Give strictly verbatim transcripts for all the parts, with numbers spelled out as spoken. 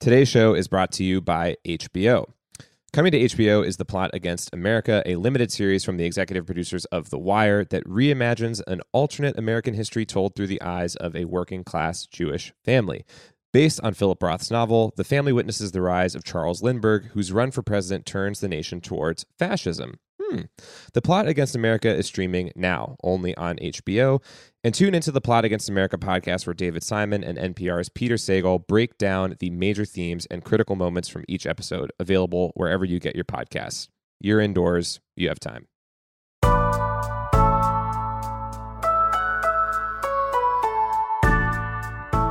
Today's show is brought to you by H B O. Coming to H B O is The Plot Against America, a limited series from the executive producers of The Wire that reimagines an alternate American history told through the eyes of a working-class Jewish family. Based on Philip Roth's novel, the family witnesses the rise of Charles Lindbergh, whose run for president turns the nation towards fascism. Hmm. The Plot Against America is streaming now, only on H B O. And tune into the Plot Against America podcast where David Simon and N P R's Peter Sagal break down the major themes and critical moments from each episode, available wherever you get your podcasts. You're indoors, you have time.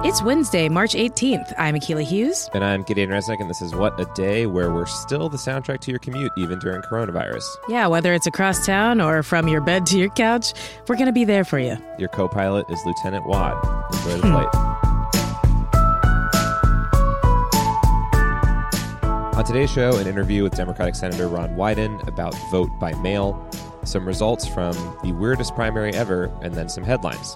It's Wednesday, March eighteenth. I'm Akilah Hughes. And I'm Gideon Resnick, and this is What a Day, where we're still the soundtrack to your commute, even during coronavirus. Yeah, whether it's across town or from your bed to your couch, we're going to be there for you. Your co-pilot is Lieutenant Wad. Enjoy the flight. On today's show, an interview with Democratic Senator Ron Wyden about vote by mail, some results from the weirdest primary ever, and then some headlines.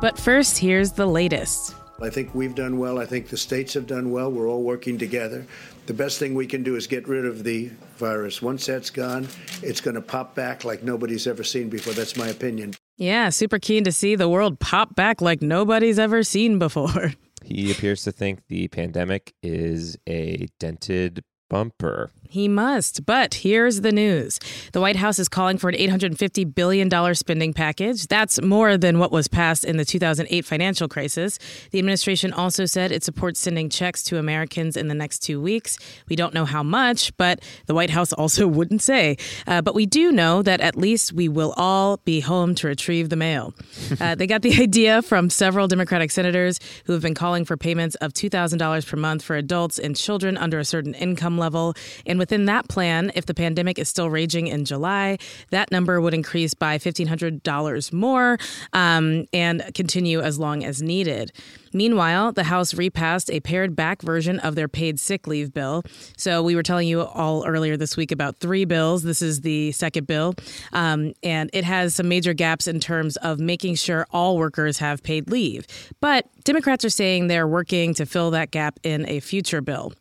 But first, here's the latest. I think we've done well. I think the states have done well. We're all working together. The best thing we can do is get rid of the virus. Once that's gone, it's going to pop back like nobody's ever seen before. That's my opinion. Yeah, super keen to see the world pop back like nobody's ever seen before. He appears to think the pandemic is a dented bumper. He must. But here's the news. The White House is calling for an eight hundred fifty billion dollars spending package. That's more than what was passed in the two thousand eight financial crisis. The administration also said it supports sending checks to Americans in the next two weeks. We don't know how much, but the White House also wouldn't say. Uh, but we do know that at least we will all be home to retrieve the mail. Uh, they got the idea from several Democratic senators who have been calling for payments of two thousand dollars per month for adults and children under a certain income level. And within that plan, if the pandemic is still raging in July, that number would increase by fifteen hundred dollars more um, and continue as long as needed. Meanwhile, the House repassed a pared back version of their paid sick leave bill. So we were telling you all earlier this week about three bills. This is the second bill. Um, and it has some major gaps in terms of making sure all workers have paid leave. But Democrats are saying they're working to fill that gap in a future bill.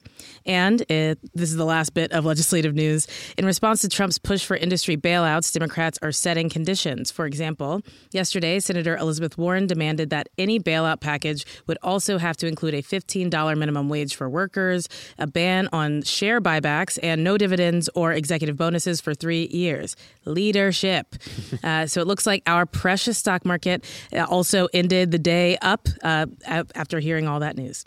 And it, this is the last bit of legislative news. In response to Trump's push for industry bailouts, Democrats are setting conditions. For example, yesterday, Senator Elizabeth Warren demanded that any bailout package would also have to include a fifteen dollars minimum wage for workers, a ban on share buybacks, and no dividends or executive bonuses for three years. Leadership. uh, so it looks like our precious stock market also ended the day up uh, after hearing all that news.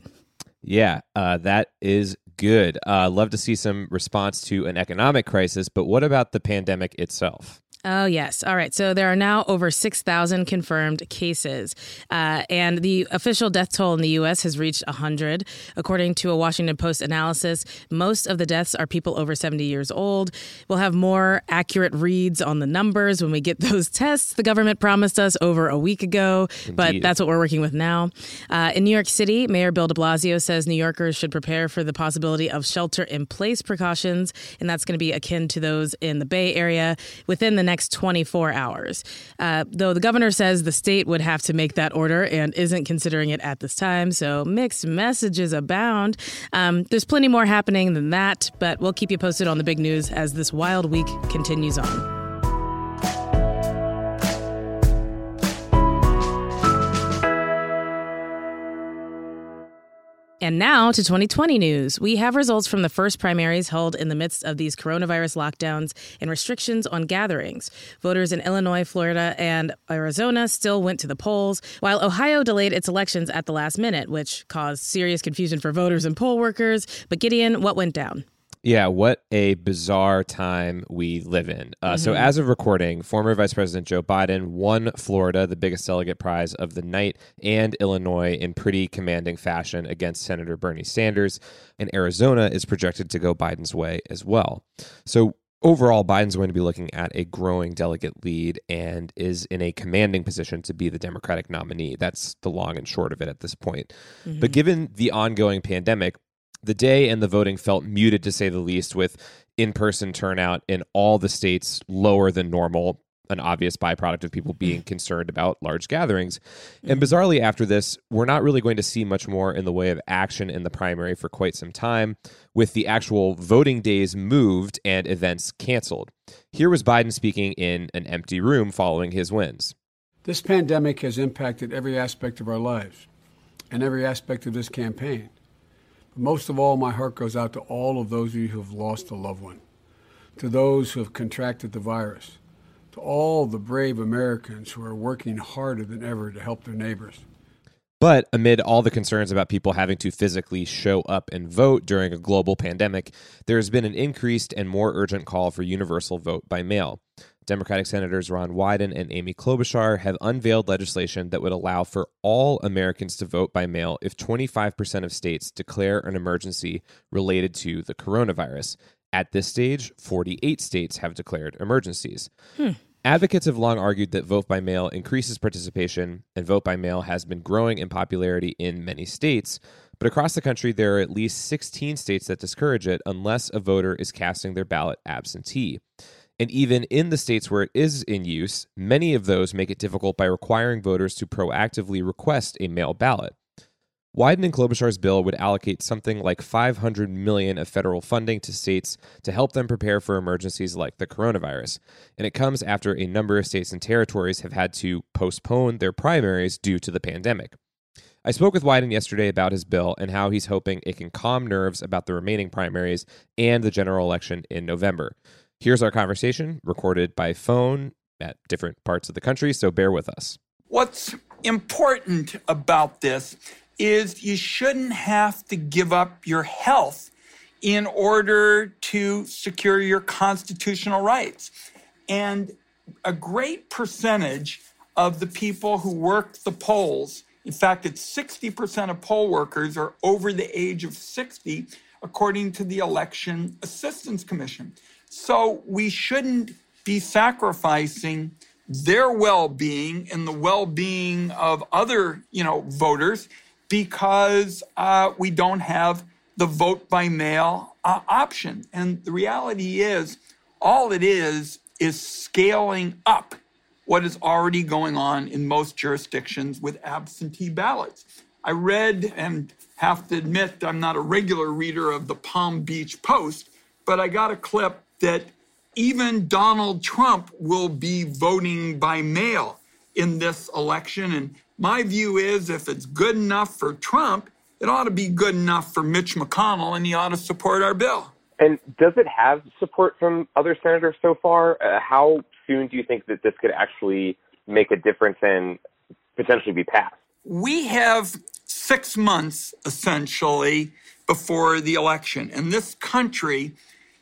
Yeah, uh, that is good. Uh, love to see some response to an economic crisis, but what about the pandemic itself? Oh, yes. All right. So there are now over six thousand confirmed cases, uh, and the official death toll in the U S has reached one hundred. According to a Washington Post analysis, most of the deaths are people over seventy years old. We'll have more accurate reads on the numbers when we get those tests the government promised us over a week ago, Indeed. But that's what we're working with now. Uh, in New York City, Mayor Bill de Blasio says New Yorkers should prepare for the possibility of shelter-in-place precautions, and that's going to be akin to those in the Bay Area within the next next twenty-four hours, uh, though the governor says the state would have to make that order and isn't considering it at this time. So mixed messages abound. Um, there's plenty more happening than that, but we'll keep you posted on the big news as this wild week continues on. And now to twenty twenty news. We have results from the first primaries held in the midst of these coronavirus lockdowns and restrictions on gatherings. Voters in Illinois, Florida, and Arizona still went to the polls, while Ohio delayed its elections at the last minute, which caused serious confusion for voters and poll workers. But Gideon, what went down? Yeah, what a bizarre time we live in. Uh, mm-hmm. So as of recording, former Vice President Joe Biden won Florida, the biggest delegate prize of the night, and Illinois in pretty commanding fashion against Senator Bernie Sanders. And Arizona is projected to go Biden's way as well. So overall, Biden's going to be looking at a growing delegate lead and is in a commanding position to be the Democratic nominee. That's the long and short of it at this point. Mm-hmm. But given the ongoing pandemic, the day and the voting felt muted, to say the least, with in-person turnout in all the states lower than normal, an obvious byproduct of people being concerned about large gatherings. And bizarrely, after this, we're not really going to see much more in the way of action in the primary for quite some time, with the actual voting days moved and events canceled. Here was Biden speaking in an empty room following his wins. This pandemic has impacted every aspect of our lives and every aspect of this campaign. Most of all, my heart goes out to all of those of you who have lost a loved one, to those who have contracted the virus, to all the brave Americans who are working harder than ever to help their neighbors. But amid all the concerns about people having to physically show up and vote during a global pandemic, there has been an increased and more urgent call for universal vote by mail. Democratic Senators Ron Wyden and Amy Klobuchar have unveiled legislation that would allow for all Americans to vote by mail if twenty-five percent of states declare an emergency related to the coronavirus. At this stage, forty-eight states have declared emergencies. Hmm. Advocates have long argued that vote by mail increases participation, and vote by mail has been growing in popularity in many states. But across the country, there are at least sixteen states that discourage it unless a voter is casting their ballot absentee. And even in the states where it is in use, many of those make it difficult by requiring voters to proactively request a mail ballot. Wyden and Klobuchar's bill would allocate something like five hundred million dollars of federal funding to states to help them prepare for emergencies like the coronavirus. And it comes after a number of states and territories have had to postpone their primaries due to the pandemic. I spoke with Wyden yesterday about his bill and how he's hoping it can calm nerves about the remaining primaries and the general election in November. Here's our conversation, recorded by phone at different parts of the country, so bear with us. What's important about this is you shouldn't have to give up your health in order to secure your constitutional rights. And a great percentage of the people who work the polls, in fact, it's sixty percent of poll workers are over the age of sixty, according to the Election Assistance Commission. So we shouldn't be sacrificing their well-being and the well-being of other, you know, voters because uh, we don't have the vote by mail uh, option. And the reality is, all it is is scaling up what is already going on in most jurisdictions with absentee ballots. I read, and have to admit I'm not a regular reader of the Palm Beach Post, but I got a clip that even Donald Trump will be voting by mail in this election. And my view is if it's good enough for Trump, it ought to be good enough for Mitch McConnell, and he ought to support our bill. And does it have support from other senators so far? Uh, how soon do you think that this could actually make a difference and potentially be passed? We have six months, essentially, before the election. And this country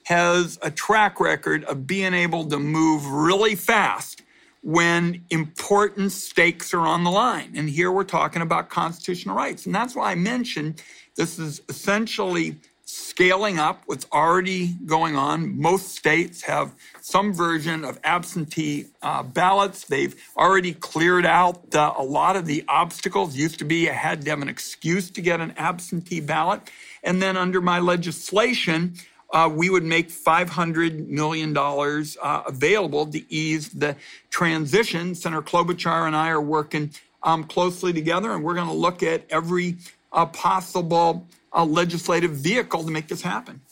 has a track record of being able to move really fast when important stakes are on the line. And here we're talking about constitutional rights. And that's why I mentioned this is essentially scaling up what's already going on. Most states have some version of absentee uh, ballots. They've already cleared out uh, a lot of the obstacles. Used to be I had to have an excuse to get an absentee ballot. And then under my legislation, Uh, we would make five hundred million dollars uh, available to ease the transition. Senator Klobuchar and I are working um, closely together, and we're going to look at every uh, possible uh, legislative vehicle to make this happen.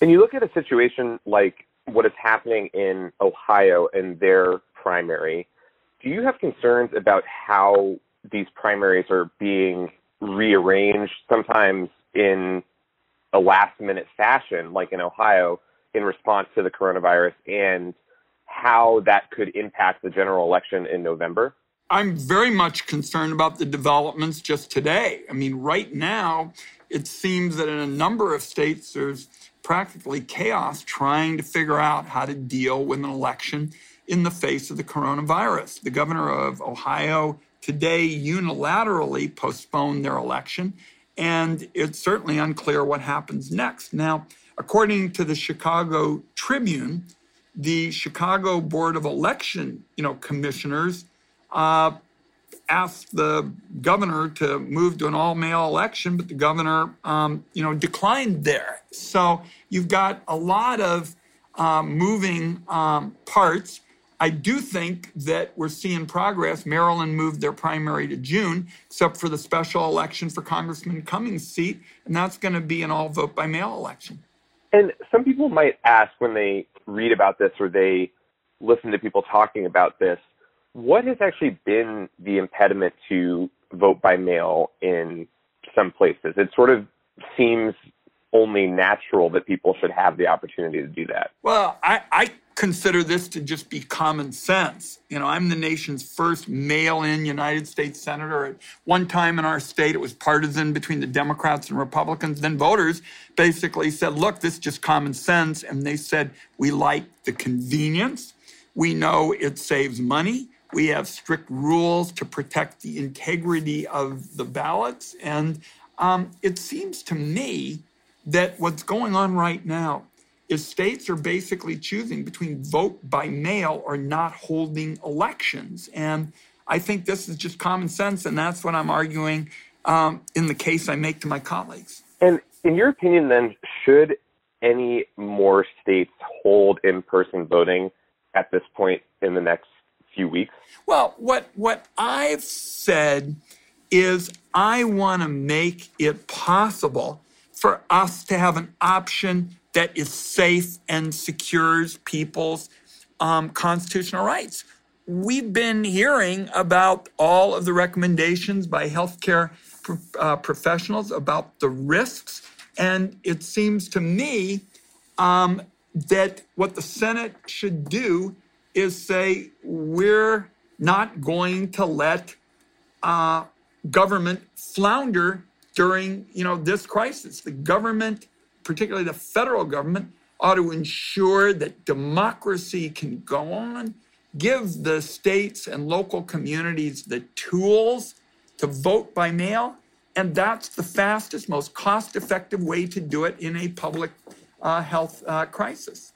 And you look at a situation like what is happening in Ohio in their primary. Do you have concerns about how these primaries are being rearranged, sometimes in a last-minute fashion, like in Ohio, in response to the coronavirus, and how that could impact the general election in November? I'm very much concerned about the developments just today. I mean, right now, it seems that in a number of states, there's practically chaos trying to figure out how to deal with an election in the face of the coronavirus. The governor of Ohio today unilaterally postponed their election, and it's certainly unclear what happens next. Now, according to the Chicago Tribune, the Chicago Board of Election, you know, commissioners uh, asked the governor to move to an all-male election, but the governor, um, you know, declined there. So you've got a lot of um, moving um, parts. I do think that we're seeing progress. Maryland moved their primary to June, except for the special election for Congressman Cummings' seat, and that's going to be an all-vote-by-mail election. And some people might ask when they read about this or they listen to people talking about this, what has actually been the impediment to vote by mail in some places? It sort of seems only natural that people should have the opportunity to do that. Well, I, I consider this to just be common sense. You know, I'm the nation's first mail-in United States senator. At one time in our state, it was partisan between the Democrats and Republicans. Then voters basically said, look, this is just common sense. And they said, we like the convenience. We know it saves money. We have strict rules to protect the integrity of the ballots. And um, it seems to me that what's going on right now is states are basically choosing between vote by mail or not holding elections. And I think this is just common sense, and that's what I'm arguing um, in the case I make to my colleagues. And in your opinion, then, should any more states hold in-person voting at this point in the next few weeks? Well, what, what I've said is I want to make it possible for us to have an option that is safe and secures people's um, constitutional rights. We've been hearing about all of the recommendations by healthcare pro- uh, professionals about the risks, and it seems to me um, that what the Senate should do is say, we're not going to let uh, government flounder during, you know, this crisis. The government, particularly the federal government, ought to ensure that democracy can go on, give the states and local communities the tools to vote by mail, and that's the fastest, most cost-effective way to do it in a public uh, health uh, crisis.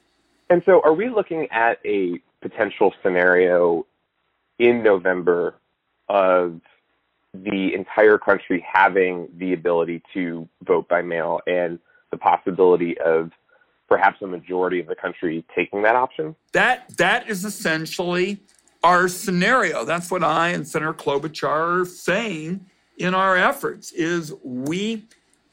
And so are we looking at a potential scenario in November of the entire country having the ability to vote by mail and the possibility of perhaps a majority of the country taking that option? That That is essentially our scenario. That's what I and Senator Klobuchar are saying in our efforts, is we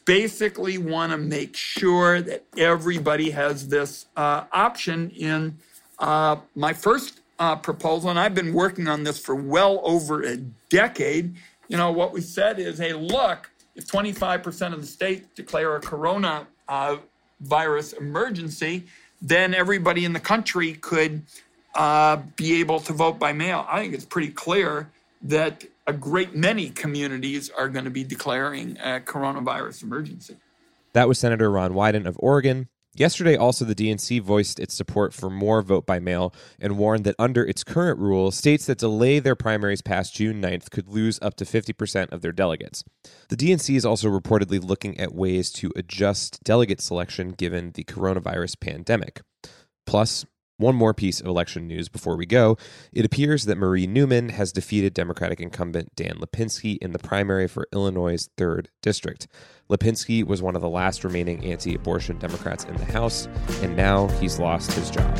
basically want to make sure that everybody has this uh, option. In uh, my first uh, proposal, and I've been working on this for well over a decade, you know, what we said is, hey, look, if twenty-five percent of the states declare a corona uh, virus emergency, then everybody in the country could uh, be able to vote by mail. I think it's pretty clear that a great many communities are going to be declaring a coronavirus emergency. That was Senator Ron Wyden of Oregon. Yesterday, also, the D N C voiced its support for more vote by mail and warned that under its current rule, states that delay their primaries past June ninth could lose up to fifty percent of their delegates. The D N C is also reportedly looking at ways to adjust delegate selection given the coronavirus pandemic. Plus, one more piece of election news before we go. It appears that Marie Newman has defeated Democratic incumbent Dan Lipinski in the primary for Illinois' third district. Lipinski was one of the last remaining anti-abortion Democrats in the House, and now he's lost his job.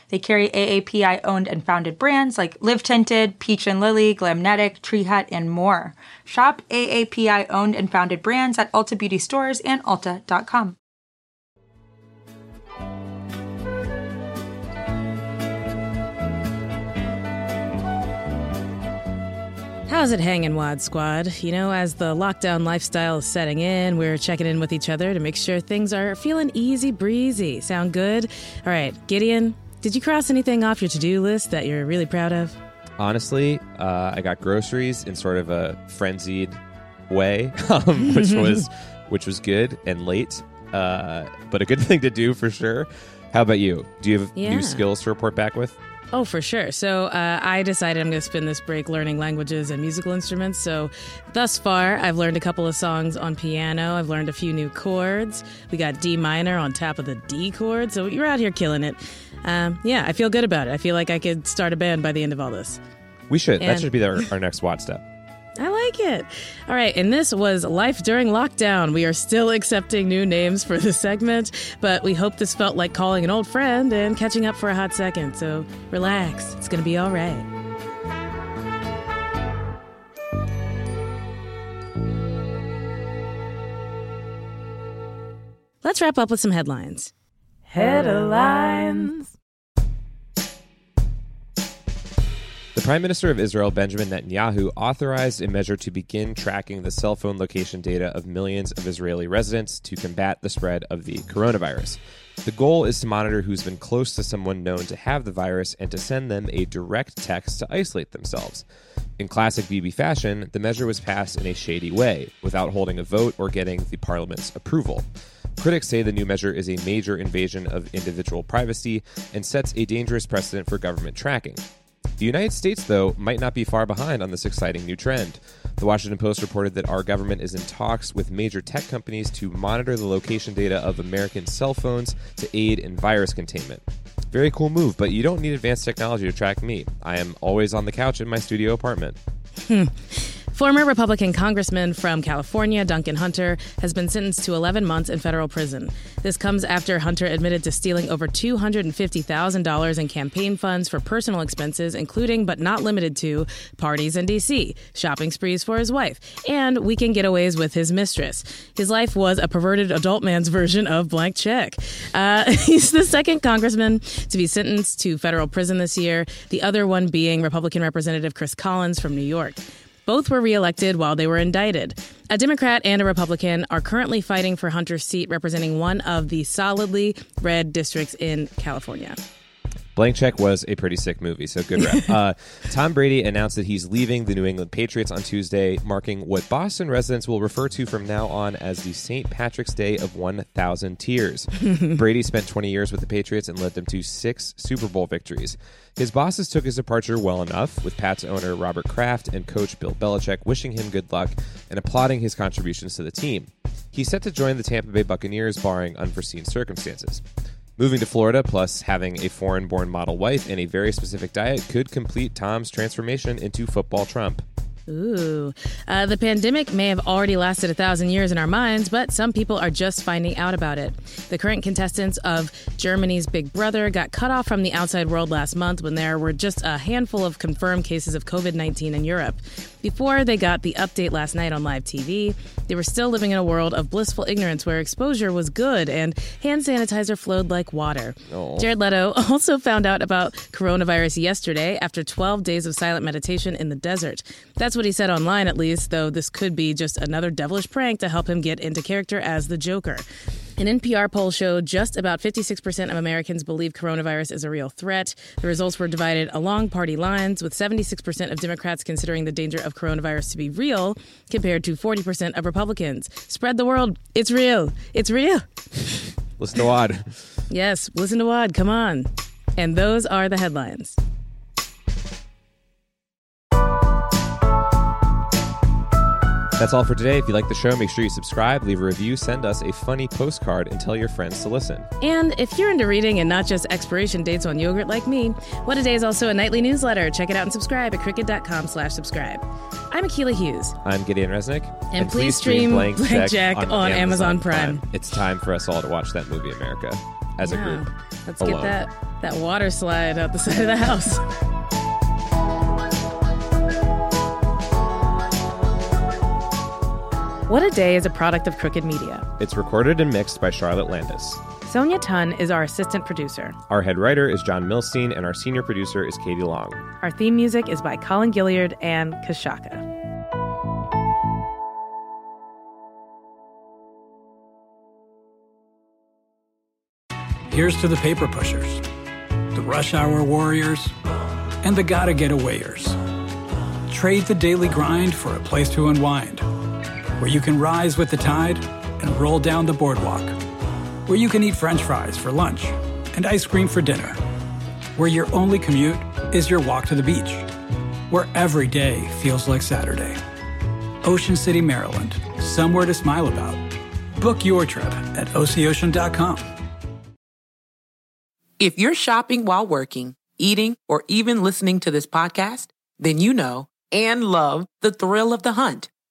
They carry A A P I-owned and founded brands like Live Tinted, Peach and Lily, Glamnetic, Tree Hut, and more. Shop A A P I-owned and founded brands at Ulta Beauty stores and ulta dot com. How's it hanging, W A D Squad? You know, as the lockdown lifestyle is setting in, we're checking in with each other to make sure things are feeling easy breezy. Sound good? All right, Gideon, did you cross anything off your to-do list that you're really proud of? Honestly, uh, I got groceries in sort of a frenzied way, um, which was which was good and late, uh, but a good thing to do for sure. How about you? Do you have yeah. new skills to report back with? Oh, for sure. So uh, I decided I'm going to spend this break learning languages and musical instruments. So thus far, I've learned a couple of songs on piano. I've learned a few new chords. We got D minor on top of the D chord. So you're out here killing it. Um, yeah, I feel good about it. I feel like I could start a band by the end of all this. We should. And that should be our, our next W A D step. I like it. All right. And this was Life During Lockdown. We are still accepting new names for the segment, but we hope this felt like calling an old friend and catching up for a hot second. So relax. It's going to be all right. Let's wrap up with some headlines. Headlines. The Prime Minister of Israel, Benjamin Netanyahu, authorized a measure to begin tracking the cell phone location data of millions of Israeli residents to combat the spread of the coronavirus. The goal is to monitor who's been close to someone known to have the virus and to send them a direct text to isolate themselves. In classic B B fashion, the measure was passed in a shady way, without holding a vote or getting the parliament's approval. Critics say the new measure is a major invasion of individual privacy and sets a dangerous precedent for government tracking. The United States, though, might not be far behind on this exciting new trend. The Washington Post reported that our government is in talks with major tech companies to monitor the location data of American cell phones to aid in virus containment. Very cool move, but you don't need advanced technology to track me. I am always on the couch in my studio apartment. Hmm. Former Republican Congressman from California, Duncan Hunter, has been sentenced to eleven months in federal prison. This comes after Hunter admitted to stealing over two hundred fifty thousand dollars in campaign funds for personal expenses, including but not limited to parties in D C, shopping sprees for his wife, and weekend getaways with his mistress. His life was a perverted adult man's version of blank check. Uh, he's the second congressman to be sentenced to federal prison this year, the other one being Republican Representative Chris Collins from New York. Both were reelected while they were indicted. A Democrat and a Republican are currently fighting for Hunter's seat, representing one of the solidly red districts in California. Blank Check was a pretty sick movie, so good rep. uh, Tom Brady announced that he's leaving the New England Patriots on Tuesday, marking what Boston residents will refer to from now on as the Saint Patrick's Day of one thousand Tears. Brady spent twenty years with the Patriots and led them to six Super Bowl victories. His bosses took his departure well enough, with Pats owner Robert Kraft and coach Bill Belichick wishing him good luck and applauding his contributions to the team. He's set to join the Tampa Bay Buccaneers, barring unforeseen circumstances. Moving to Florida, plus having a foreign-born model wife and a very specific diet, could complete Tom's transformation into football Trump. Ooh. Uh, the pandemic may have already lasted a thousand years in our minds, but some people are just finding out about it. The current contestants of Germany's Big Brother got cut off from the outside world last month when there were just a handful of confirmed cases of covid nineteen in Europe. Before they got the update last night on live T V, they were still living in a world of blissful ignorance where exposure was good and hand sanitizer flowed like water. Oh. Jared Leto also found out about coronavirus yesterday after twelve days of silent meditation in the desert. That's what he said online, at least, though this could be just another devilish prank to help him get into character as the Joker. An N P R poll showed just about fifty-six percent of Americans believe coronavirus is a real threat. The results were divided along party lines, with seventy-six percent of Democrats considering the danger of coronavirus to be real, compared to forty percent of Republicans. Spread the word. It's real. It's real. Listen to W O D. Yes, listen to W O D. Come on. And those are the headlines. That's all for today. If you like the show, make sure you subscribe, leave a review, send us a funny postcard, and tell your friends to listen. And if you're into reading and not just expiration dates on yogurt like me, What A Day is also a nightly newsletter. Check it out and subscribe at cricket.com slash subscribe. I'm Akilah Hughes. I'm Gideon Resnick. And, and please stream Blank Check, Jack on, on Amazon, Amazon Prime. Prime. It's time for us all to watch that movie, America, as yeah. a group. Let's alone. get that, that water slide out the side of the house. What A Day is a product of Crooked Media. It's recorded and mixed by Charlotte Landis. Sonia Tun is our assistant producer. Our head writer is John Milstein, and our senior producer is Katie Long. Our theme music is by Colin Gilliard and Kashaka. Here's to the paper pushers, the rush hour warriors, and the gotta get awayers. Trade the daily grind for a place to unwind, where you can rise with the tide and roll down the boardwalk, where you can eat French fries for lunch and ice cream for dinner, where your only commute is your walk to the beach, where every day feels like Saturday. Ocean City, Maryland, somewhere to smile about. Book your trip at O C ocean dot com. If you're shopping while working, eating, or even listening to this podcast, then you know and love the thrill of the hunt.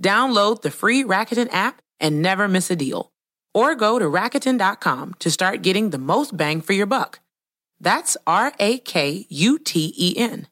Download the free Rakuten app and never miss a deal. Or go to Rakuten dot com to start getting the most bang for your buck. That's R A K U T E N.